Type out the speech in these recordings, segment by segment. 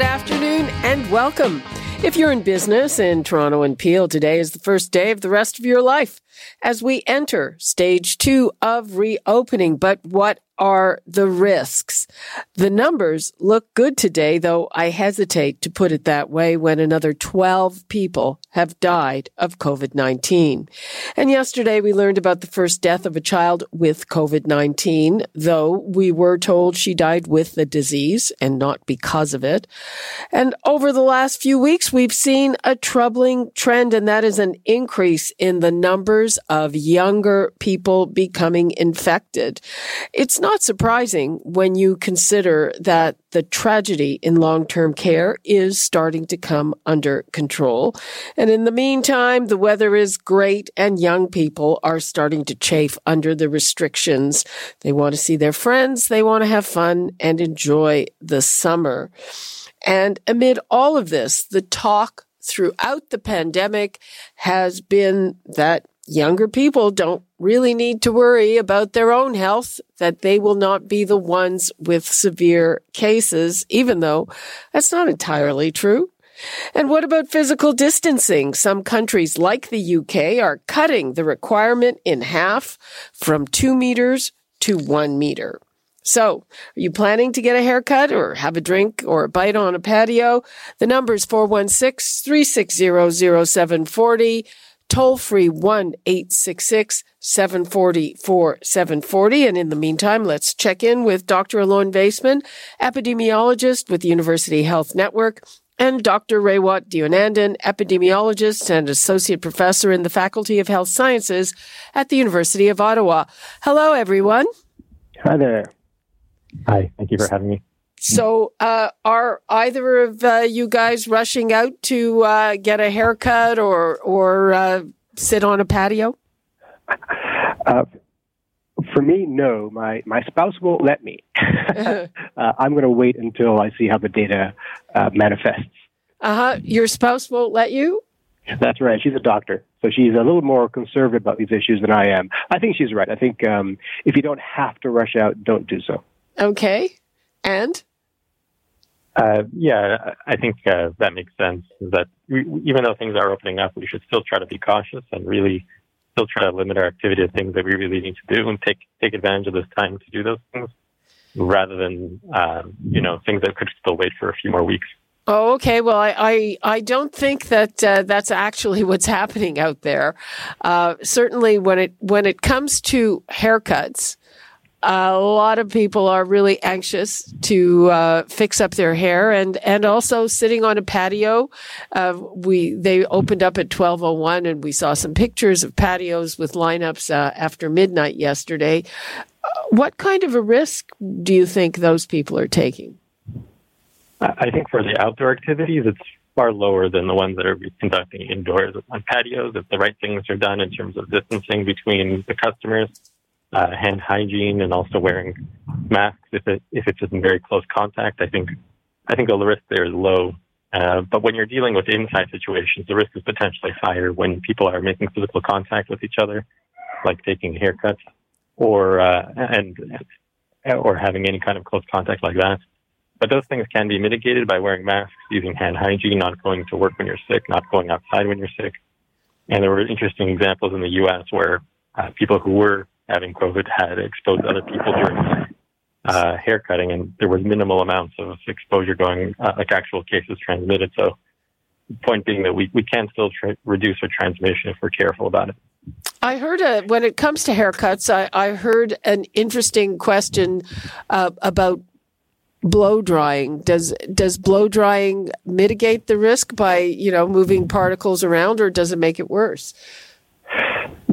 afternoon and welcome. If you're in business in Toronto and Peel, today is the first day of the rest of your life as we enter stage 2 of reopening. But what are the risks? The numbers look good today, though I hesitate to put it that way when another 12 people have died of COVID-19. And yesterday we learned about the first death of a child with COVID-19, though we were told she died with the disease and not because of it. And over the last few weeks, we've seen a troubling trend, and that is an increase in the numbers of younger people becoming infected. It's not surprising when you consider that the tragedy in long-term care is starting to come under control. And in the meantime, the weather is great and young people are starting to chafe under the restrictions. They want to see their friends, they want to have fun and enjoy the summer. And amid all of this, the talk throughout the pandemic has been that younger people don't really need to worry about their own health, that they will not be the ones with severe cases, even though that's not entirely true. And what about physical distancing? Some countries like the UK are cutting the requirement in half from 2 meters to 1 meter. So, are you planning to get a haircut or have a drink or a bite on a patio? The number is 416-360-0740. Toll free 1-866-740-4740. And in the meantime, let's check in with Dr. Alon Vaisman, epidemiologist with the University Health Network, and Dr. Raywat Deonandan, epidemiologist and associate professor in the Faculty of Health Sciences at the University of Ottawa. Hello, everyone. Hi there. Hi. Thank you for having me. So are either of you guys rushing out to get a haircut or sit on a patio? For me, no. My spouse won't let me. I'm going to wait until I see how the data manifests. Your spouse won't let you? That's right. She's a doctor, so she's a little more conservative about these issues than I am. I think she's right. I think if you don't have to rush out, don't do so. Okay. And? Yeah, I think that makes sense, that even though things are opening up, we should still try to be cautious and really still try to limit our activity to things that we really need to do and take advantage of this time to do those things rather than, things that could still wait for a few more weeks. Oh, okay. Well, I don't think that that's actually what's happening out there. Certainly when it comes to haircuts, a lot of people are really anxious to fix up their hair and also sitting on a patio. They opened up at 12:01 and we saw some pictures of patios with lineups after midnight yesterday. What kind of a risk do you think those people are taking? I think for the outdoor activities, it's far lower than the ones that are conducting indoors on patios. If the right things are done in terms of distancing between the customers, hand hygiene, and also wearing masks if it's in very close contact, I think the risk there is low. But when you're dealing with inside situations, the risk is potentially higher when people are making physical contact with each other, like taking haircuts or having any kind of close contact like that. But those things can be mitigated by wearing masks, using hand hygiene, not going to work when you're sick, not going outside when you're sick. And there were interesting examples in the U.S. where people who were having COVID had exposed other people during hair cutting, and there was minimal amounts of exposure going, like actual cases transmitted. So the point being that we can still reduce our transmission if we're careful about it. I heard when it comes to haircuts, I heard an interesting question about blow drying. Does blow drying mitigate the risk by moving particles around, or does it make it worse?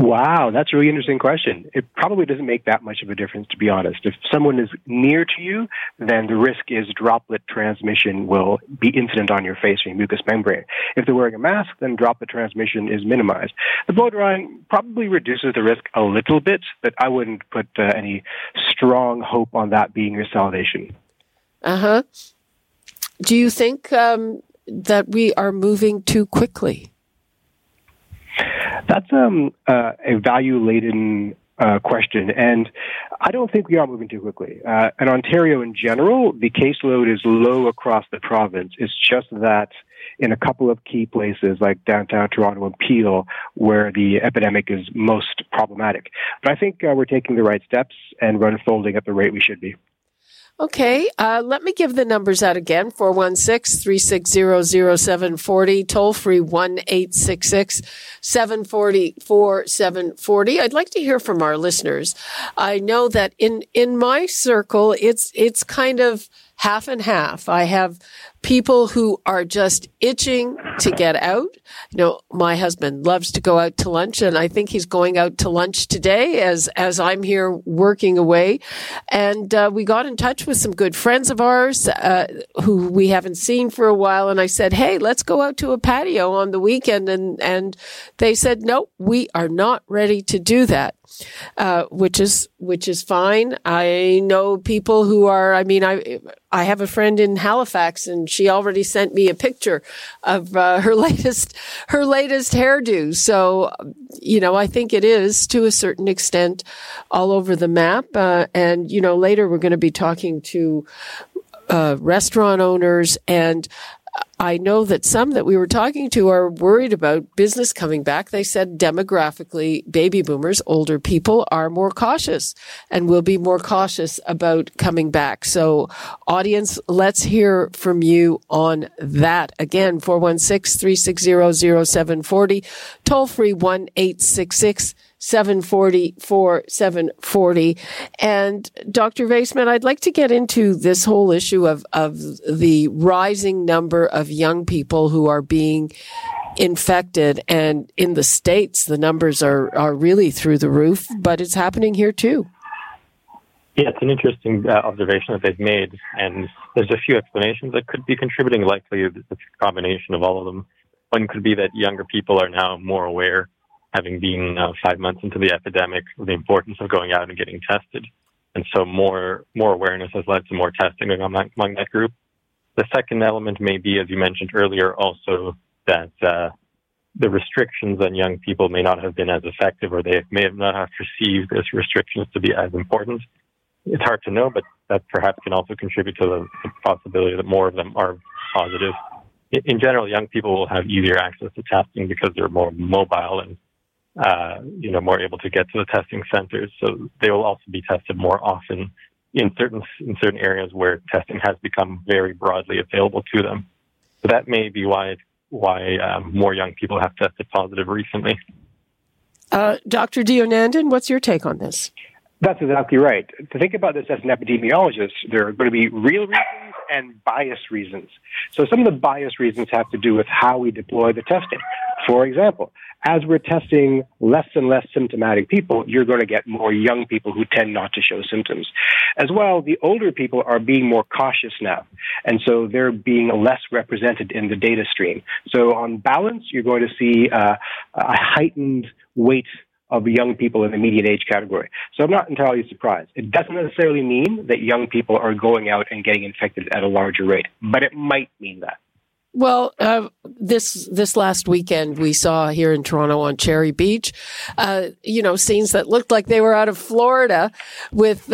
Wow, that's a really interesting question. It probably doesn't make that much of a difference, to be honest. If someone is near to you, then the risk is droplet transmission will be incident on your face or your mucous membrane. If they're wearing a mask, then droplet transmission is minimized. The blow drying probably reduces the risk a little bit, but I wouldn't put any strong hope on that being your salvation. Uh-huh. Do you think that we are moving too quickly? That's a value-laden question, and I don't think we are moving too quickly. In Ontario in general, the caseload is low across the province. It's just that in a couple of key places like downtown Toronto and Peel, where the epidemic is most problematic. But I think we're taking the right steps and we're unfolding at the rate we should be. Okay, let me give the numbers out again, 416-360-0740, toll-free 1-866-740-4740. I'd like to hear from our listeners. I know that in my circle, it's kind of half and half. I have people who are just itching to get out. You know, my husband loves to go out to lunch, and I think he's going out to lunch today as I'm here working away. And we got in touch with some good friends of ours who we haven't seen for a while. And I said, hey, let's go out to a patio on the weekend. And they said, no, we are not ready to do that. Which is fine. I know people who are, I have a friend in Halifax and she already sent me a picture of her latest hairdo. So, you know, I think it is to a certain extent all over the map. And, you know, later we're going to be talking to restaurant owners, and I know that some that we were talking to are worried about business coming back. They said demographically, baby boomers, older people, are more cautious and will be more cautious about coming back. So, audience, let's hear from you on that. Again, 416-360-0740, toll free 1-866-740-4740. And Dr. Vaisman, I'd like to get into this whole issue of the rising number of young people who are being infected. And in the States, the numbers are really through the roof, but it's happening here too. Yeah, it's an interesting observation that they've made. And there's a few explanations that could be contributing, likely a combination of all of them. One could be that younger people are now more aware, having been 5 months into the epidemic, the importance of going out and getting tested. And so more awareness has led to more testing among that group. The second element may be, as you mentioned earlier, also that the restrictions on young people may not have been as effective, or they may not have perceived as restrictions to be as important. It's hard to know, but that perhaps can also contribute to the possibility that more of them are positive. In general, young people will have easier access to testing because they're more mobile and more able to get to the testing centers. So they will also be tested more often in certain areas where testing has become very broadly available to them. So that may be why more young people have tested positive recently. Dr. Deonandan, what's your take on this? That's exactly right. To think about this as an epidemiologist, there are going to be real reasons and biased reasons. So some of the biased reasons have to do with how we deploy the testing. For example, as we're testing less and less symptomatic people, you're going to get more young people who tend not to show symptoms. As well, the older people are being more cautious now, and so they're being less represented in the data stream. So on balance, you're going to see a heightened weight of young people in the median age category. So I'm not entirely surprised. It doesn't necessarily mean that young people are going out and getting infected at a larger rate, but it might mean that. Well, this last weekend we saw here in Toronto on Cherry Beach, scenes that looked like they were out of Florida with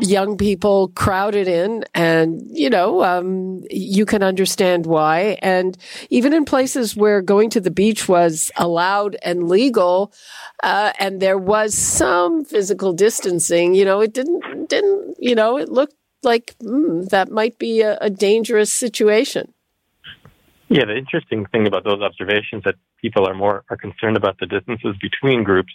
young people crowded in. And, you can understand why. And even in places where going to the beach was allowed and legal, and there was some physical distancing, it didn't it looked like that might be a dangerous situation. Yeah, the interesting thing about those observations that people are concerned about the distances between groups,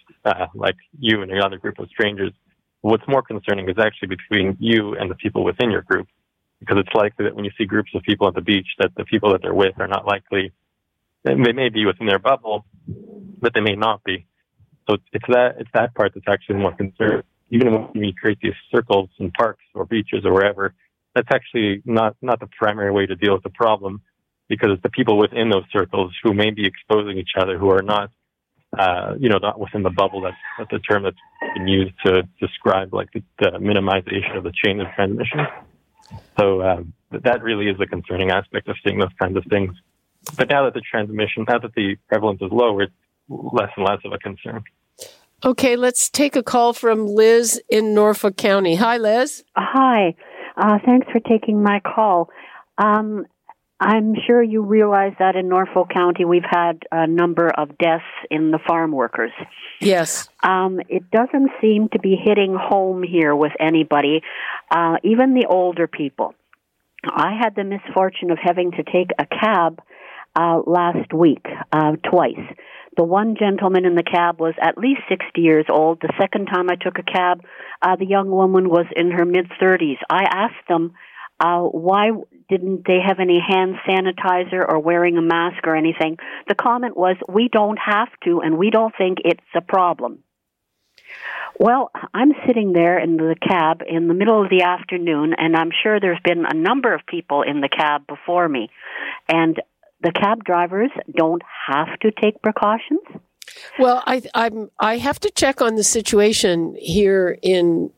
like you and another group of strangers. What's more concerning is actually between you and the people within your group, because it's likely that when you see groups of people at the beach, that the people that they're with are not likely. They may be within their bubble, but they may not be. So it's that part that's actually more conserved. Even when you create these circles and parks or beaches or wherever, that's actually not the primary way to deal with the problem, because it's the people within those circles who may be exposing each other, who are not, not within the bubble. That's a term that's been used to describe like the minimization of the chain of transmission. So that really is a concerning aspect of seeing those kinds of things. But now that the prevalence is lower, it's less and less of a concern. Okay, let's take a call from Liz in Norfolk County. Hi, Liz. Hi. Thanks for taking my call. I'm sure you realize that in Norfolk County we've had a number of deaths in the farm workers. Yes. It doesn't seem to be hitting home here with anybody, even the older people. I had the misfortune of having to take a cab last week, twice. The one gentleman in the cab was at least 60 years old. The second time I took a cab, the young woman was in her mid-30s. I asked them, why didn't they have any hand sanitizer or wearing a mask or anything? The comment was, we don't have to, and we don't think it's a problem. Well, I'm sitting there in the cab in the middle of the afternoon, and I'm sure there's been a number of people in the cab before me. And the cab drivers don't have to take precautions? Well, I have to check on the situation here in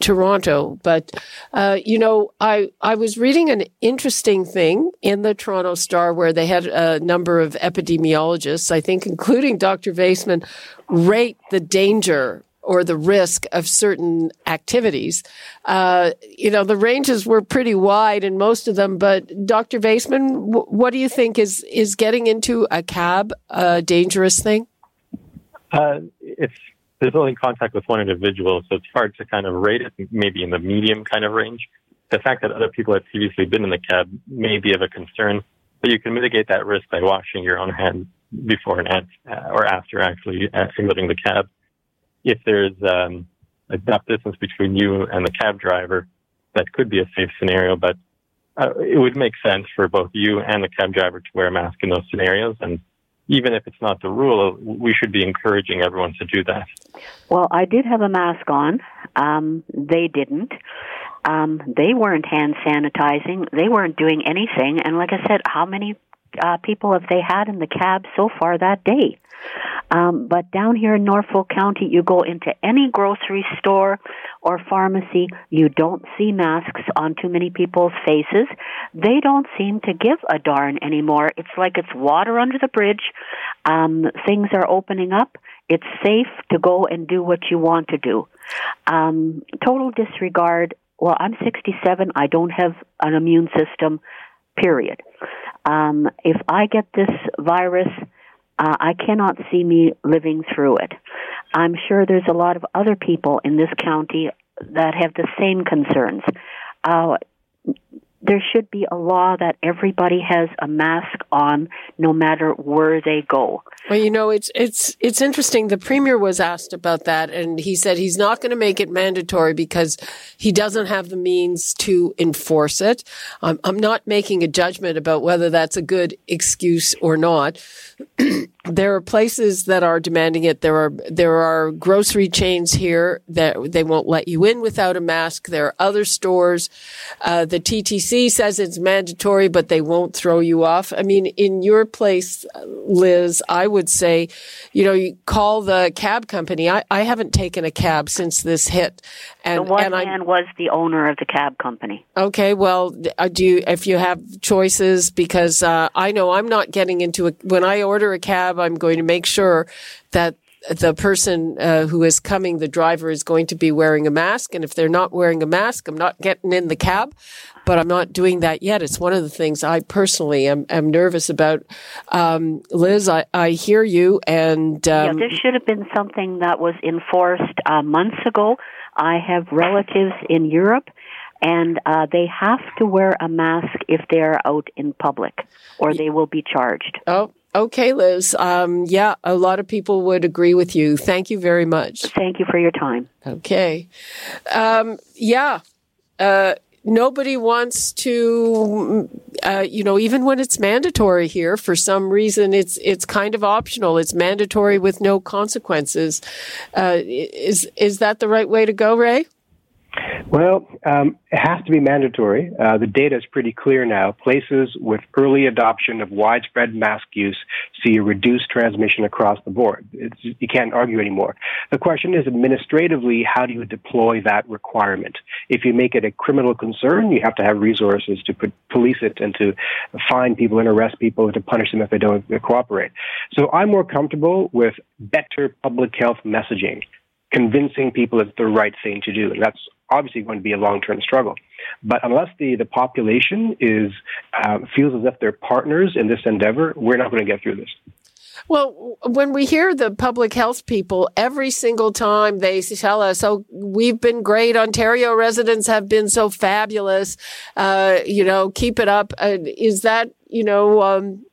Toronto, but I was reading an interesting thing in the Toronto Star where they had a number of epidemiologists, I think including Dr. Vaisman, rate the danger or the risk of certain activities. The ranges were pretty wide in most of them, but Dr. Vaisman, what do you think? Is getting into a cab a dangerous thing? There's only contact with one individual, so it's hard to kind of rate it, maybe in the medium kind of range. The fact that other people have previously been in the cab may be of a concern, but you can mitigate that risk by washing your own hands before and after actually exiting the cab. If there's enough distance between you and the cab driver, that could be a safe scenario, but it would make sense for both you and the cab driver to wear a mask in those scenarios. And even if it's not the rule, we should be encouraging everyone to do that. Well, I did have a mask on. They didn't. They weren't hand sanitizing. They weren't doing anything. And like I said, how many people have they had in the cab so far that day? But down here in Norfolk County, you go into any grocery store or pharmacy, you don't see masks on too many people's faces. They don't seem to give a darn anymore. It's like it's water under the bridge. Things are opening up. It's safe to go and do what you want to do. Total disregard. Well, I'm 67. I don't have an immune system, period. If I get this virus, I cannot see me living through it. I'm sure there's a lot of other people in this county that have the same concerns. There should be a law that everybody has a mask on no matter where they go. Well, it's interesting. The Premier was asked about that, and he said he's not going to make it mandatory because he doesn't have the means to enforce it. I'm not making a judgment about whether that's a good excuse or not. There are places that are demanding it. There are grocery chains here that they won't let you in without a mask. There are other stores. The TTC says it's mandatory, but they won't throw you off. I mean, in your place, Liz, I would say, you call the cab company. I haven't taken a cab since this hit. And the was the owner of the cab company. Okay, well, if you have choices, because I know I'm not getting into it. When I order a cab, I'm going to make sure that the person who is coming, the driver, is going to be wearing a mask. And if they're not wearing a mask, I'm not getting in the cab. But I'm not doing that yet. It's one of the things I personally am nervous about. Liz, I hear you. And this should have been something that was enforced months ago. I have relatives in Europe, and they have to wear a mask if they are out in public, or they will be charged. Oh, okay, Liz. A lot of people would agree with you. Thank you very much. Thank you for your time. Okay. nobody wants to, even when it's mandatory here, for some reason, it's kind of optional. It's mandatory with no consequences. Is that the right way to go, Ray? Well, it has to be mandatory. The data is pretty clear now. Places with early adoption of widespread mask use see a reduced transmission across the board. You can't argue anymore. The question is, administratively, how do you deploy that requirement? If you make it a criminal concern, you have to have resources to police it and to fine people and arrest people and to punish them if they don't cooperate. So I'm more comfortable with better public health messaging, convincing people it's the right thing to do. And that's obviously going to be a long-term struggle. But unless the population feels as if they're partners in this endeavor, we're not going to get through this. Well, when we hear the public health people, every single time they tell us, oh, we've been great, Ontario residents have been so fabulous, keep it up. Is that,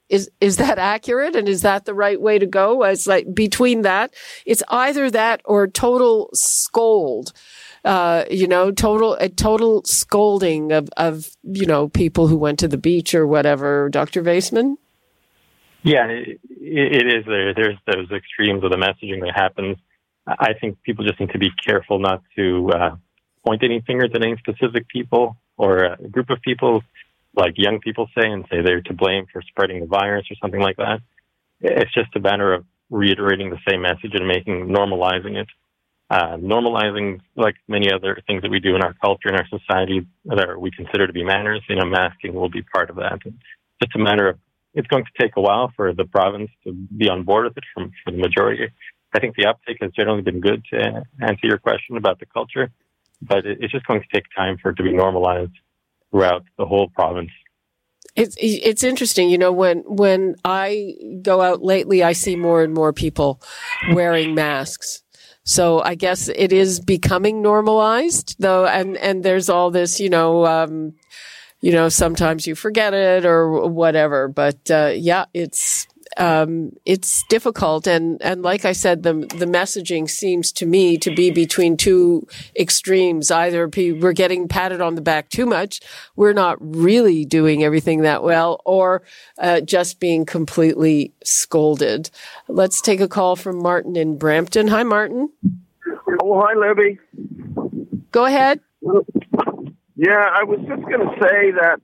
is that accurate? And is that the right way to go? It's like between that, it's either that or total scold. A total scolding of people who went to the beach or whatever, Dr. Vaisman? Yeah, it is. There's those extremes of the messaging that happens. I think people just need to be careful not to point any fingers at any specific people or a group of people, like young people say they're to blame for spreading the virus or something like that. It's just a matter of reiterating the same message and normalizing it. Normalizing, like many other things that we do in our culture and our society that we consider to be manners, masking will be part of that. It's just a matter of, it's going to take a while for the province to be on board with it for the majority. I think the uptake has generally been good, to answer your question about the culture, but it's just going to take time for it to be normalized throughout the whole province. It's interesting, when I go out lately, I see more and more people wearing masks. So I guess it is becoming normalized, though, and there's all this, sometimes you forget it or whatever. But it's difficult, and like I said, the messaging seems to me to be between two extremes. Either we're getting patted on the back too much, we're not really doing everything that well, or just being completely scolded. Let's take a call from Martin in Brampton. Hi, Martin. Oh, hi, Libby. Go ahead. Yeah, I was just going to say that,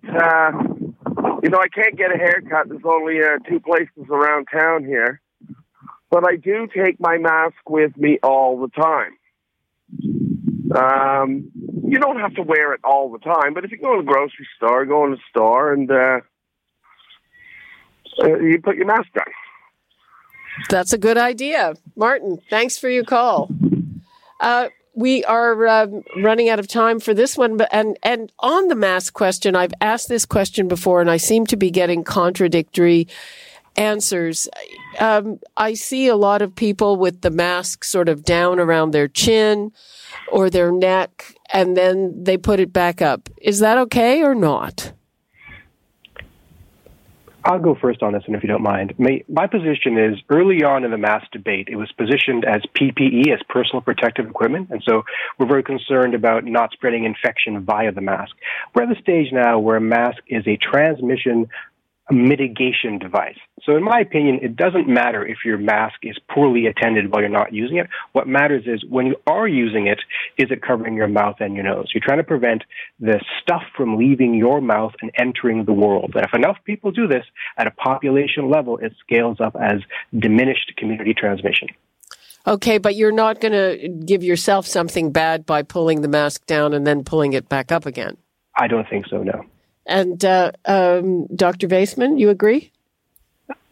I can't get a haircut. There's only two places around town here. But I do take my mask with me all the time. You don't have to wear it all the time, but if you go to the grocery store, go in the store, and you put your mask on. That's a good idea. Martin, thanks for your call. We are running out of time for this one, and on the mask question, I've asked this question before, and I seem to be getting contradictory answers. I see a lot of people with the mask sort of down around their chin or their neck, and then they put it back up. Is that okay or not? I'll go first on this one, if you don't mind. My position is, early on in the mask debate, it was positioned as PPE, as personal protective equipment, and so we're very concerned about not spreading infection via the mask. We're at the stage now where a mask is a transmission mitigation device. So in my opinion, it doesn't matter if your mask is poorly attended while you're not using it. What matters is, when you are using it, is it covering your mouth and your nose? You're trying to prevent the stuff from leaving your mouth and entering the world. And if enough people do this at a population level, it scales up as diminished community transmission. Okay, but you're not going to give yourself something bad by pulling the mask down and then pulling it back up again. I don't think so, no. And Dr. Vaisman, you agree?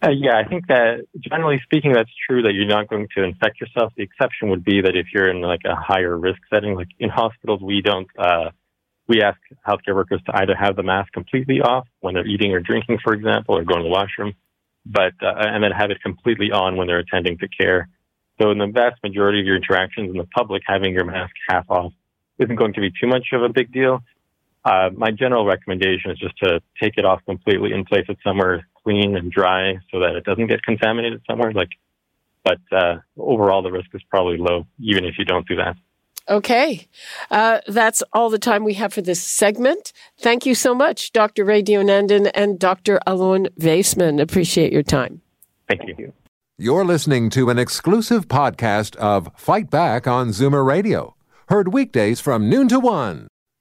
Yeah, I think that generally speaking, that's true, that you're not going to infect yourself. The exception would be that if you're in like a higher risk setting, like in hospitals, we ask healthcare workers to either have the mask completely off when they're eating or drinking, for example, or going to the washroom, but and then have it completely on when they're attending to care. So in the vast majority of your interactions in the public, having your mask half off isn't going to be too much of a big deal. My general recommendation is just to take it off completely and place it somewhere clean and dry so that it doesn't get contaminated somewhere. But overall, the risk is probably low, even if you don't do that. Okay. That's all the time we have for this segment. Thank you so much, Dr. Ray Deonandan and Dr. Alon Vaisman. Appreciate your time. Thank you. You're listening to an exclusive podcast of Fight Back on Zoomer Radio. Heard weekdays from noon to one.